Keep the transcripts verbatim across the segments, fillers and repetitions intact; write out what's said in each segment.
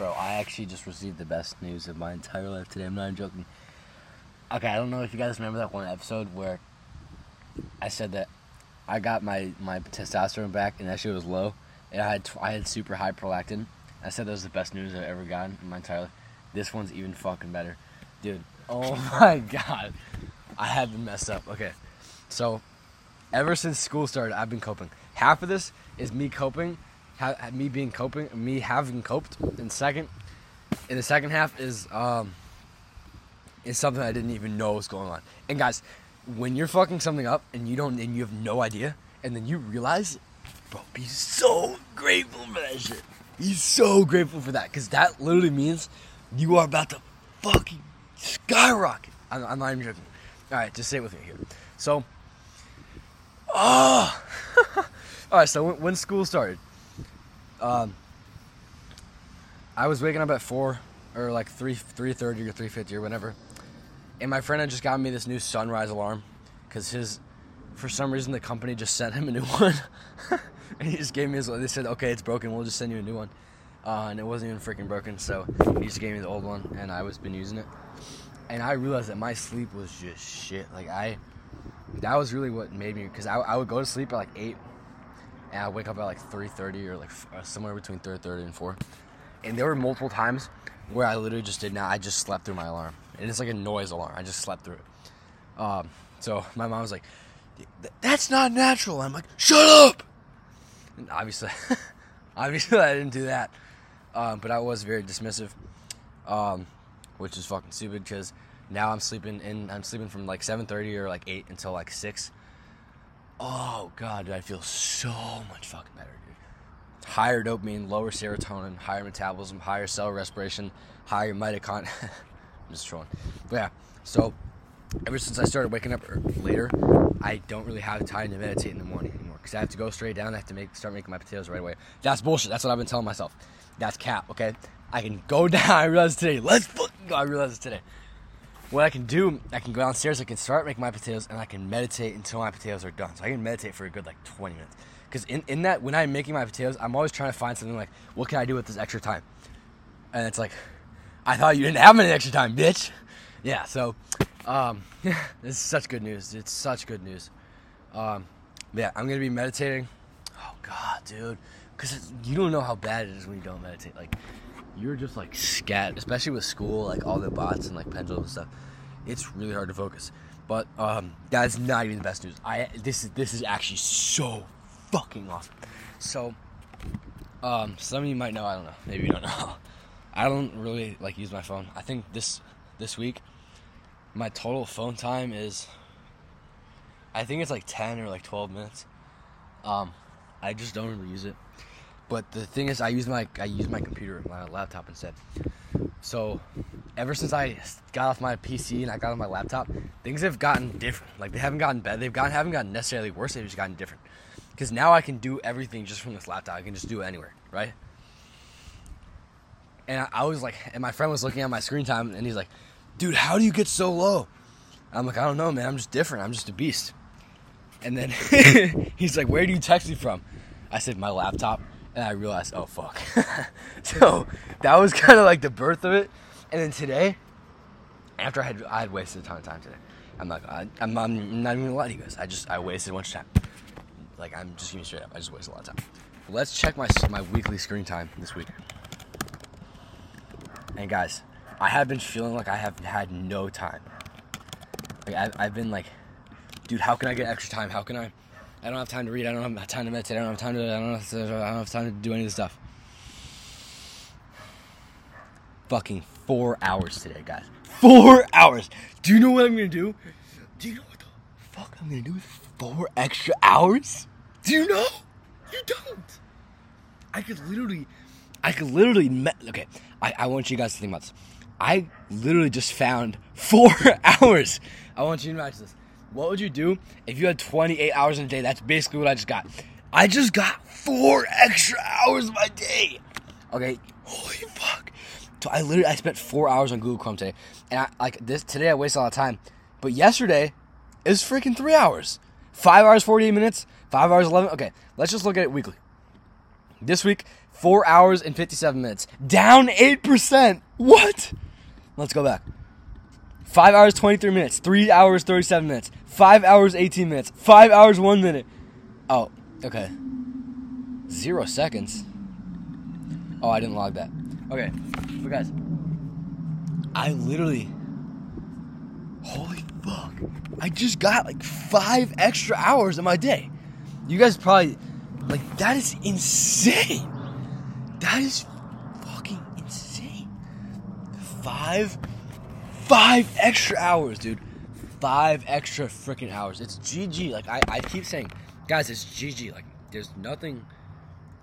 Bro, I actually just received the best news of my entire life today. I'm not even joking. Okay, I don't know if you guys remember that one episode where I said that I got my, my testosterone back and that shit was low, and I had tw- I had super high prolactin. I said that was the best news I've ever gotten in my entire life. This one's even fucking better. Dude, oh my god. I have been messed up. Okay, so ever since school started, I've been coping. Half of this is me coping, ha- me being coping, me having coped. And second, and the second half is um, is something I didn't even know was going on. And guys, when you're fucking something up and you don't, and you have no idea, and then you realize, bro, be so grateful for that shit. Be so grateful for that, because that literally means you are about to fucking skyrocket. I'm, I'm not even joking. All right, just stay with me here. So, oh, all right. So when, when school started, um, I was waking up at four or like three, three thirty or three fifty or whatever. And my friend had just gotten me this new sunrise alarm, because his, for some reason, the company just sent him a new one. And he just gave me his one. They said, okay, it's broken, we'll just send you a new one. Uh, and it wasn't even freaking broken, so he just gave me the old one, and I was been using it. And I realized that my sleep was just shit. Like, I, that was really what made me, because I, I would go to sleep at like eight, and I would wake up at like three thirty or like or somewhere between three thirty and four. And there were multiple times where I literally just did not, I just slept through my alarm. And it's like a noise alarm. I just slept through it. Um, so my mom was like, that's not natural. I'm like, shut up. And obviously, obviously I didn't do that. Um, but I was very dismissive, um, which is fucking stupid, because now I'm sleeping in, I'm sleeping from like seven thirty or like eight until like six. Oh God, dude, I feel so much fucking better, dude. Higher dopamine, lower serotonin, higher metabolism, higher cell respiration, higher mitochondria. I'm just trolling. But yeah, so ever since I started waking up later, I don't really have time to meditate in the morning anymore, because I have to go straight down. I have to make start making my potatoes right away. That's bullshit. That's what I've been telling myself. That's cap, okay? I can go down. I realized today. Let's fucking go. I realized it today. What I can do, I can go downstairs. I can start making my potatoes, and I can meditate until my potatoes are done. So I can meditate for a good, like, twenty minutes. Because in, in that, when I'm making my potatoes, I'm always trying to find something like, what can I do with this extra time? And it's like, I thought you didn't have any extra time, bitch. Yeah, so um, this is such good news. It's such good news. Um, yeah, I'm going to be meditating. Oh, God, dude. Because you don't know how bad it is when you don't meditate. Like, you're just, like, scat. Especially with school, like, all the bots and, like, pendulum and stuff. It's really hard to focus. But um, that's not even the best news. I This is this is actually so fucking awesome. So um, some of you might know. I don't know. Maybe you don't know. I don't really, like, use my phone. I think this this week, my total phone time is, I think it's, like, ten or, like, twelve minutes. Um, I just don't really use it. But the thing is, I use my I use my computer, my laptop instead. So, ever since I got off my P C and I got off my laptop, things have gotten different. Like, they haven't gotten better. They've gotten haven't gotten necessarily worse. They've just gotten different. Because now I can do everything just from this laptop. I can just do it anywhere, right? And I was like, and my friend was looking at my screen time, and he's like, dude, how do you get so low? I'm like, I don't know, man. I'm just different. I'm just a beast. And then he's like, where do you text me from? I said, my laptop. And I realized, oh, fuck. So that was kind of like the birth of it. And then today, after I had I had wasted a ton of time today, I'm like, I, I'm, I'm not even going to lie to you guys. I just, I wasted a bunch of time. Like, I'm just giving you straight up. I just wasted a lot of time. But let's check my my weekly screen time this week. And guys, I have been feeling like I have had no time. Like I've, I've been like, dude, how can I get extra time? How can I? I don't have time to read. I don't have time to meditate. I don't have time to. I don't have, to, I don't have time to do any of this stuff. Fucking four hours today, guys. Four hours. Do you know what I'm gonna do? Do you know what the fuck I'm gonna do with four extra hours? Do you know? You don't. I could literally. I could literally, me- okay, I, I want you guys to think about this. I literally just found four hours. I want you to imagine this. What would you do if you had twenty-eight hours in a day? That's basically what I just got. I just got four extra hours of my day. Okay, holy fuck. So I literally, I spent four hours on Google Chrome today. And I, like this, today I wasted a lot of time. But yesterday, it was freaking three hours. Five hours, forty-eight minutes, five hours, eleven. Okay, let's just look at it weekly. This week, four hours and fifty-seven minutes. Down eight percent. What? Let's go back. five hours, twenty-three minutes. three hours, thirty-seven minutes. five hours, eighteen minutes. five hours, one minute. Oh, okay. Zero seconds. Oh, I didn't log that. Okay, but guys, I literally... Holy fuck. I just got like five extra hours of my day. You guys probably... Like, that is insane. That is fucking insane. Five, five extra hours, dude. Five extra freaking hours. It's G G. Like, I, I keep saying, guys, it's G G. Like, there's nothing.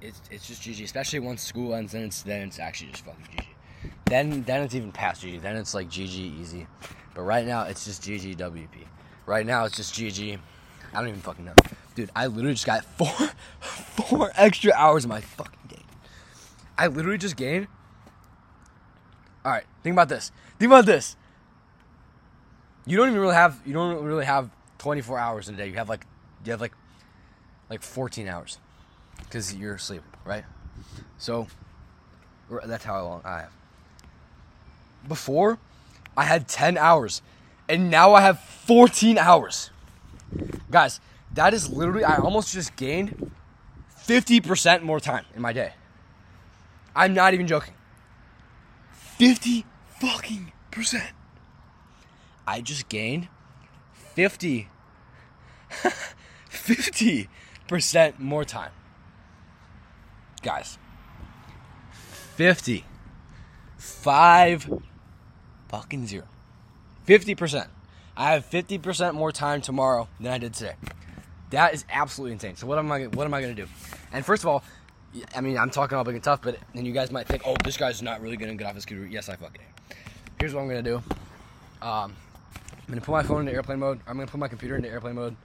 It's it's just G G. Especially once school ends, then it's, then it's actually just fucking G G. Then, then it's even past G G. Then it's like G G easy. But right now, it's just G G W P. Right now, it's just G G. I don't even fucking know. Dude, I literally just got four, four extra hours of my fucking day. I literally just gained. All right, think about this. Think about this. You don't even really have. You don't really have twenty-four hours in a day. You have like, you have like, like fourteen hours, because you're sleeping, right? So, that's how long I have. Before, I had ten hours, and now I have fourteen hours, guys. That is literally, I almost just gained fifty percent more time in my day. I'm not even joking. fifty fucking percent. I just gained fifty, fifty percent more time. Guys, fifty, five fucking zero. fifty percent. I have fifty percent more time tomorrow than I did today. That is absolutely insane. So what am I what am I going to do? And first of all, I mean, I'm talking all big and tough, but then you guys might think, oh, this guy's not really going to get off his computer. Yes, I fucking am. Here's what I'm going to do. Um, I'm going to put my phone into airplane mode. I'm going to put my computer into airplane mode.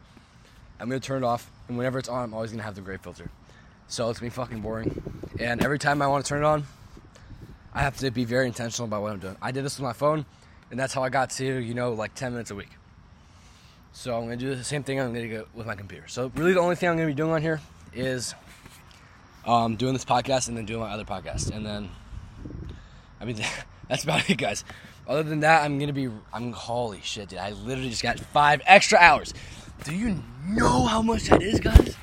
I'm going to turn it off. And whenever it's on, I'm always going to have the gray filter. So it's going to be fucking boring. And every time I want to turn it on, I have to be very intentional about what I'm doing. I did this with my phone, and that's how I got to, you know, like ten minutes a week. So I'm going to do the same thing I'm going to go with my computer. So really the only thing I'm going to be doing on here is um, doing this podcast and then doing my other podcast. And then, I mean, that's about it, guys. Other than that, I'm going to be, I'm, holy shit, dude. I literally just got five extra hours. Do you know how much that is, guys?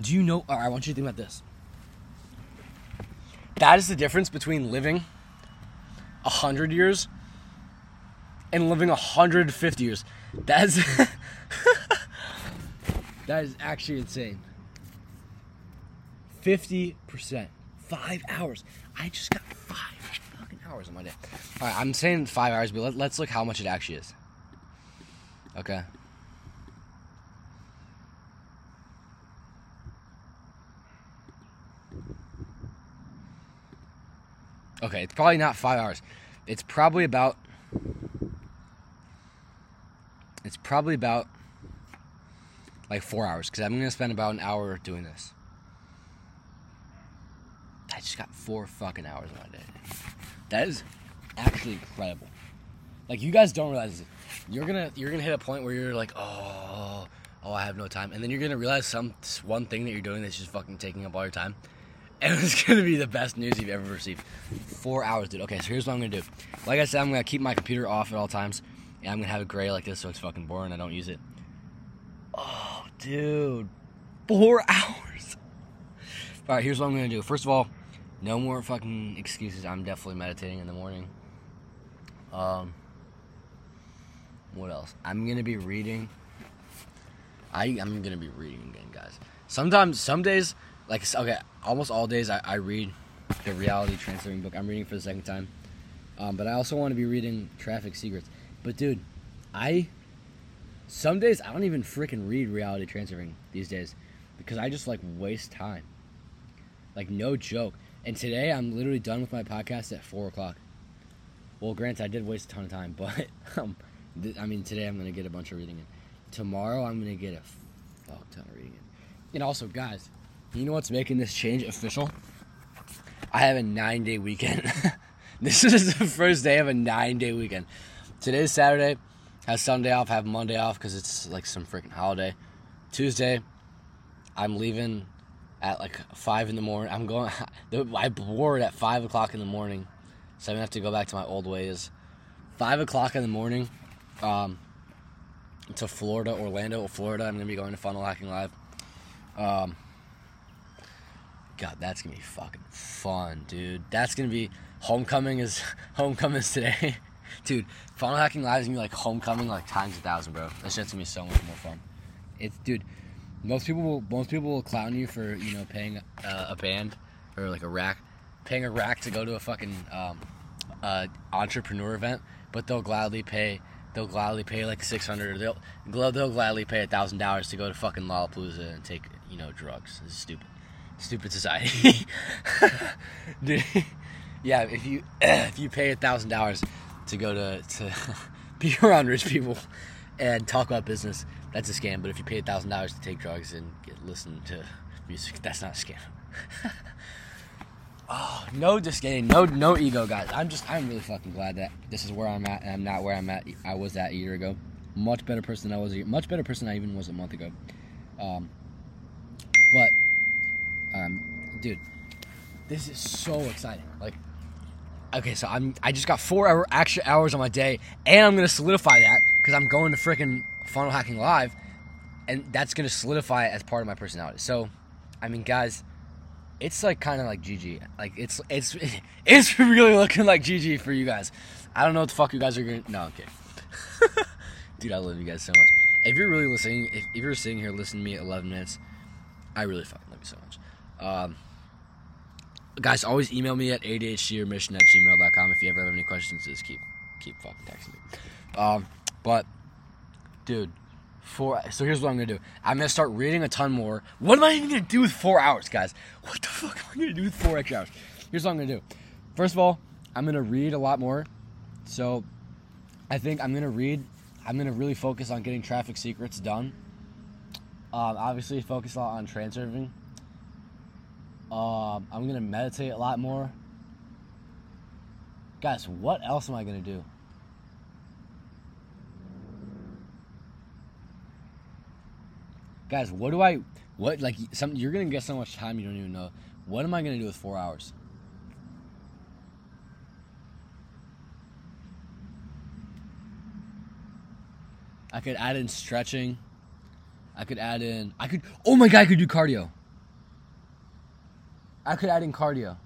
Do you know, all right, I want you to think about this. That is the difference between living one hundred years and living one hundred fifty years. That is that is actually insane. fifty percent. Five hours. I just got five fucking hours on my day. All right, I'm saying five hours, but let, let's look how much it actually is. Okay. Okay, it's probably not five hours. It's probably about... It's probably about like four hours because I'm going to spend about an hour doing this. I just got four fucking hours on my day. That is actually incredible. Like, you guys don't realize it. You're going to you're gonna hit a point where you're like, oh, oh, I have no time. And then you're going to realize some one thing that you're doing that's just fucking taking up all your time. And it's going to be the best news you've ever received. Four hours, dude. Okay, so here's what I'm going to do. Like I said, I'm going to keep my computer off at all times. And I'm going to have it gray like this so it's fucking boring. I don't use it. Oh, dude. Four hours. All right, here's what I'm going to do. First of all, no more fucking excuses. I'm definitely meditating in the morning. Um, what else? I'm going to be reading. I, I'm going to be reading again, guys. Sometimes, some days, like, okay, almost all days I, I read the Reality Transurfing book. I'm reading for the second time. Um, but I also want to be reading Traffic Secrets. But, dude, I, some days I don't even freaking read Reality Transurfing these days because I just, like, waste time. Like, no joke. And today I'm literally done with my podcast at four o'clock. Well, granted, I did waste a ton of time, but, um, th- I mean, today I'm going to get a bunch of reading in. Tomorrow I'm going to get a fuck ton of reading in. And also, guys, you know what's making this change official? I have a nine-day weekend. This is the first day of a nine-day weekend. Today's Saturday, have Sunday off, have Monday off because it's like some freaking holiday. Tuesday, I'm leaving at like five in the morning. I'm going, I board at five o'clock in the morning, so I'm gonna have to go back to my old ways. Five o'clock in the morning, um, to Florida, Orlando, Florida. I'm gonna be going to Funnel Hacking Live. Um, God, that's gonna be fucking fun, dude. That's gonna be homecoming is homecoming is today, dude. Funnel Hacking Live is gonna be like homecoming, like times a thousand, bro. That shit's gonna be so much more fun. It's, dude. Most people will, most people will clown you for, you know, paying uh, a band or like a rack, paying a rack to go to a fucking um, uh, entrepreneur event, but they'll gladly pay, they'll gladly pay like six hundred dollars, they'll, they'll gladly pay one thousand dollars to go to fucking Lollapalooza and take, you know, drugs. It's stupid, stupid society. Dude, yeah, if you, if you pay one thousand dollars to go to, to be around rich people and talk about business, that's a scam. But if you pay one thousand dollars to take drugs and get, listen to music, that's not a scam. Oh, no disdain, no no ego, guys. I'm just, I'm really fucking glad that this is where I'm at, and I'm not where I'm at. I was that a year ago. Much better person than I was, a year, much better person I even was a month ago. Um, but, um, dude, this is so exciting. Like, okay, so I'm, I just got four hour, extra hours on my day, and I'm gonna solidify that because I'm going to freaking Funnel Hacking Live, and that's gonna solidify it as part of my personality. So, I mean, guys, it's like kind of like G G. Like it's it's it's really looking like G G for you guys. I don't know what the fuck you guys are gonna. No, I'm kidding. Dude, I love you guys so much. If you're really listening, if, if you're sitting here listening to me at eleven minutes, I really fucking love you so much. Um, guys, always email me at A D H D remission at gmail dot com if you ever have any questions. Just keep keep fucking texting me. Um, but. Dude, four, so here's what I'm going to do. I'm going to start reading a ton more. What am I even going to do with four hours, guys? What the fuck am I going to do with four extra hours? Here's what I'm going to do. First of all, I'm going to read a lot more. So I think I'm going to read, I'm going to really focus on getting Traffic Secrets done. Um, obviously, focus a lot on transurfing. Um, I'm going to meditate a lot more. Guys, what else am I going to do? Guys, what do I, what, like, some, you're going to get so much time you don't even know. What am I going to do with four hours? I could add in stretching. I could add in, I could, oh my God, I could do cardio. I could add in cardio.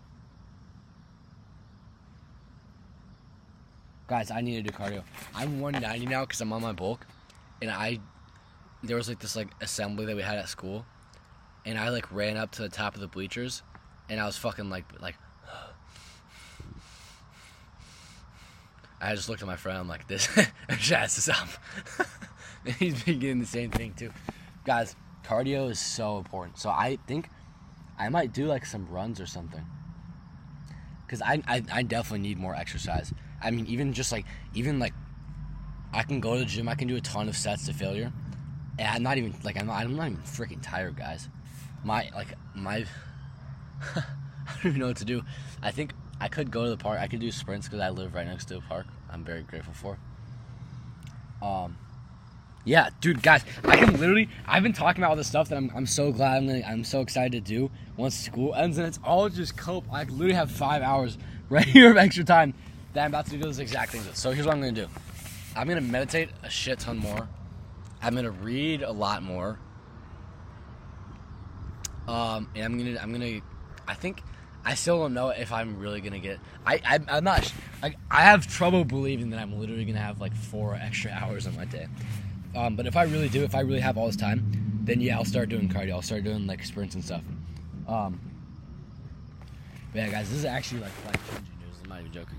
Guys, I need to do cardio. I'm one ninety now because I'm on my bulk, and I... there was like this like assembly that we had at school, and I like ran up to the top of the bleachers, and I was fucking like like I just looked at my friend, I'm like, this jazz is up. He's been getting the same thing too. Guys, cardio is so important. So I think I might do like some runs or something, because I, I I definitely need more exercise. I mean, even just like even like I can go to the gym, I can do a ton of sets to failure. And I'm not even, like, I'm not, I'm not even freaking tired, guys. My, like, my, I don't even know what to do. I think I could go to the park. I could do sprints because I live right next to a park. I'm very grateful for. Um, yeah, dude, guys, I can literally, I've been talking about all this stuff that I'm, I'm so glad, I'm, I'm so excited to do once school ends, and it's all just cope. I literally have five hours right here of extra time that I'm about to do those exact things with. So here's what I'm going to do. I'm going to meditate a shit ton more. I'm gonna read a lot more, um, and I'm gonna. I'm gonna. I think I still don't know if I'm really gonna get. I. I I'm not. I, I have trouble believing that I'm literally gonna have like four extra hours on my day. Um, but if I really do, if I really have all this time, then yeah, I'll start doing cardio. I'll start doing like sprints and stuff. Um, but yeah, guys, this is actually like life-changing news. I'm not even joking.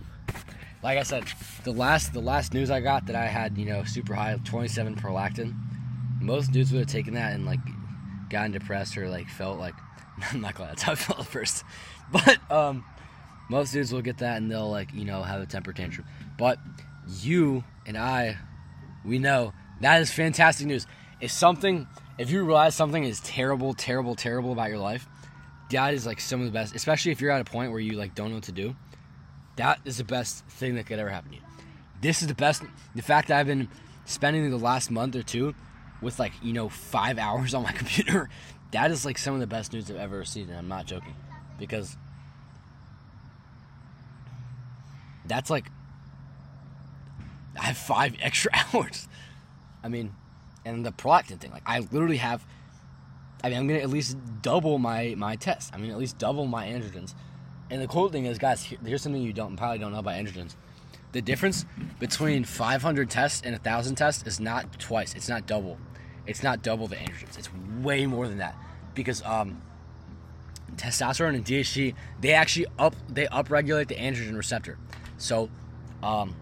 Like I said, the last the last news I got that I had, you know, super high, twenty-seven prolactin. Most dudes would have taken that and, like, gotten depressed or, like, felt like... I'm not glad that's how I felt at first. But um, most dudes will get that and they'll, like, you know, have a temper tantrum. But you and I, we know that is fantastic news. If something... if you realize something is terrible, terrible, terrible about your life, that is, like, some of the best. Especially if you're at a point where you, like, don't know what to do. That is the best thing that could ever happen to you. This is the best. The fact that I've been spending the last month or two with, like, you know, five hours on my computer that is like some of the best news I've ever received, and I'm not joking, because that's like, I have five extra hours. I mean, and the prolactin thing, like I literally have, I mean, I'm going to at least double my, my test. I mean, at least double my androgens. And the cool thing is, guys, here, here's something you don't probably don't know about androgens. The difference between five hundred tests and one thousand tests is not twice. It's not double. It's not double the androgens. It's way more than that. Because um, testosterone and D H T, they actually up they upregulate the androgen receptor. So um,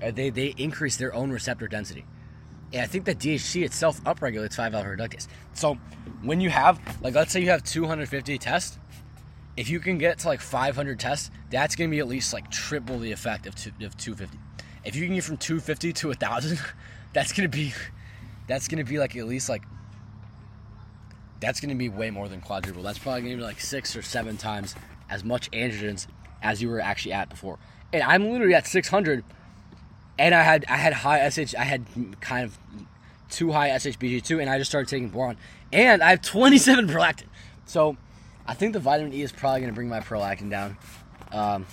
they, they increase their own receptor density. And I think that D H T itself upregulates five alpha reductase. So when you have, like, let's say you have two hundred fifty tests, if you can get to like five hundred tests, that's going to be at least like triple the effect of, two, of two hundred fifty. If you can get from two hundred fifty to one thousand, that's going to be, that's going to be like at least like, that's going to be way more than quadruple. That's probably going to be like six or seven times as much androgens as you were actually at before. And I'm literally at six hundred. And I had I had high S H, I had kind of too high S H B G two, and I just started taking boron. And I have twenty-seven prolactin. So I think the vitamin E is probably going to bring my prolactin down. Um,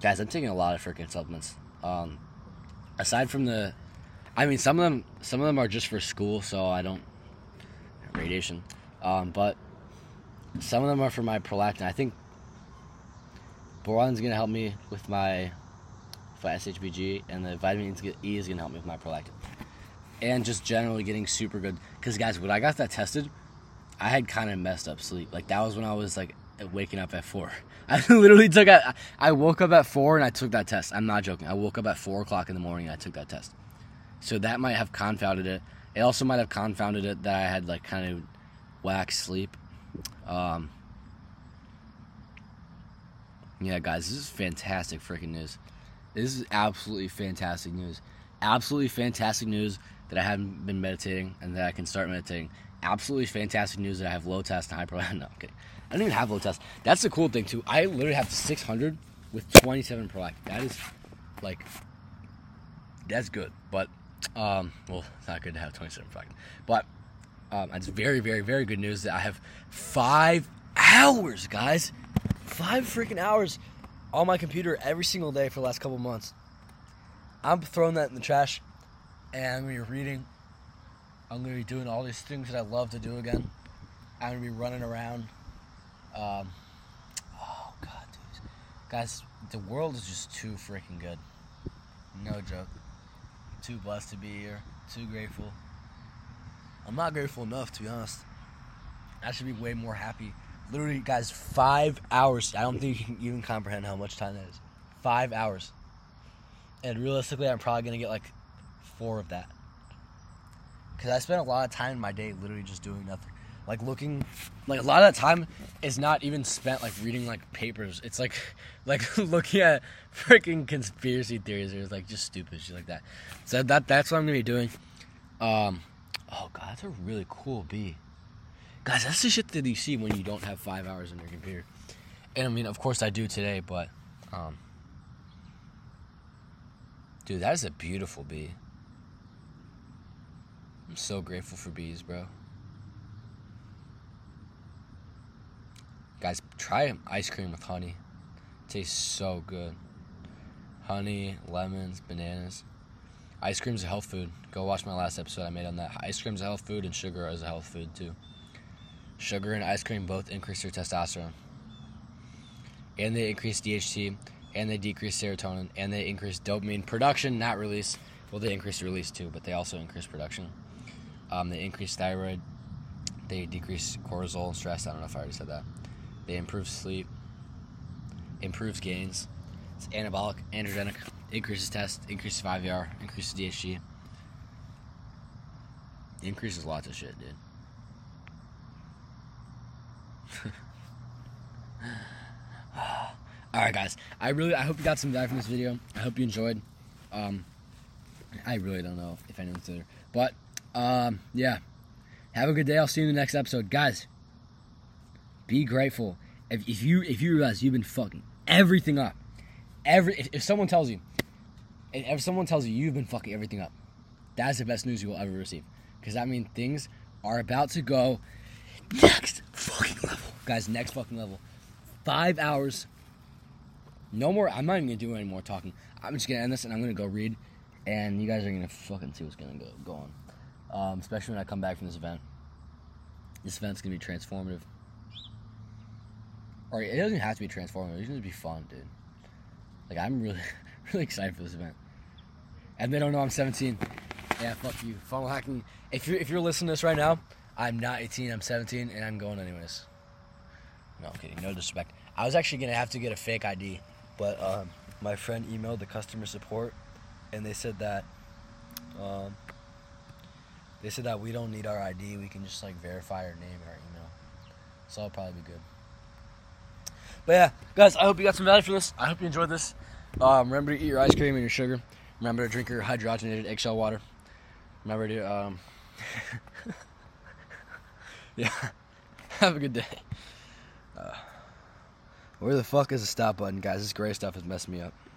guys, I'm taking a lot of freaking supplements. Um, aside from the, I mean, some of them some of them are just for school, so I don't radiation. Um, but some of them are for my prolactin. I think boron's going to help me with my. By S H B G, and the vitamin E is going to help me with my prolactin, and just generally getting super good, because guys, when I got that tested, I had kind of messed up sleep. Like that was when I was like waking up at four. I literally took a, I woke up at four and I took that test. I'm not joking. I woke up at four o'clock in the morning and I took that test. So that might have confounded it. It also might have confounded it that I had like kind of whack sleep. Um, yeah guys, this is fantastic freaking news. This is absolutely fantastic news. Absolutely fantastic news that I haven't been meditating and that I can start meditating. Absolutely fantastic news that I have low test and high prolactin. No, I'm kidding. I don't even have low test. That's the cool thing, too. I literally have six hundred with twenty-seven prolactin. That is, like, that's good. But, um, well, it's not good to have twenty-seven prolactin. But um, it's very, very, very good news that I have five hours, guys. Five freaking hours on my computer every single day for the last couple months. I'm throwing that in the trash, and I'm going to be reading. I'm going to be doing all these things that I love to do again. I'm going to be running around. Um, oh, God, dude. Guys, the world is just too freaking good. No joke. Too blessed to be here. Too grateful. I'm not grateful enough, to be honest. I should be way more happy. Literally, guys, five hours. I don't think you can even comprehend how much time that is. Five hours. And realistically, I'm probably going to get like four of that. Because I spend a lot of time in my day literally just doing nothing. Like looking, like a lot of that time is not even spent like reading like papers. It's like like looking at freaking conspiracy theories or like just stupid shit like that. So that that's what I'm going to be doing. Um, oh, God, that's a really cool bee. Guys, that's the shit that you see when you don't have five hours on your computer. And, I mean, of course I do today, but... Um, dude, that is a beautiful bee. I'm so grateful for bees, bro. Guys, try ice cream with honey. It tastes so good. Honey, lemons, bananas. Ice cream's a health food. Go watch my last episode I made on that. Ice cream's a health food, and sugar is a health food, too. Sugar and ice cream both increase your testosterone. And they increase D H T, and they decrease serotonin, and they increase dopamine production, not release. Well, they increase release too, but they also increase production. Um, they increase thyroid. They decrease cortisol and stress. I don't know if I already said that. They improve sleep. Improves gains. It's anabolic, androgenic. Increases test, increases five E R, increases D H T. Increases lots of shit, dude. Alright guys, I really I hope you got some value from this video. I hope you enjoyed. um, I really don't know if anyone's there, but um, yeah, have a good day. I'll see you in the next episode, guys. Be grateful. If, if you if you realize you've been fucking everything up, every if, if someone tells you if someone tells you you've been fucking everything up, that's the best news you will ever receive, because that means things are about to go next fucking level. Guys, next fucking level. Five hours. No more. I'm not even going to do any more talking. I'm just going to end this and I'm going to go read. And you guys are going to fucking see what's going to go on. Um, especially when I come back from this event. This event's going to be transformative. Or it doesn't have to be transformative. It's going to be fun, dude. Like, I'm really, really excited for this event. And they don't know I'm seventeen. Yeah, fuck you. Funnel hacking. If you're, if you're listening to this right now, I'm not eighteen. I'm seventeen, and I'm going anyways. No, I'm kidding. No disrespect. I was actually going to have to get a fake I D, but um, my friend emailed the customer support, and they said that um, they said that we don't need our I D. We can just, like, verify our name and our email. So that'll probably be good. But, yeah, guys, I hope you got some value from this. I hope you enjoyed this. Um, remember to eat your ice cream and your sugar. Remember to drink your hydrogenated eggshell water. Remember to, um... yeah. Have a good day. Uh, where the fuck is the stop button, guys? This gray stuff is messing me up.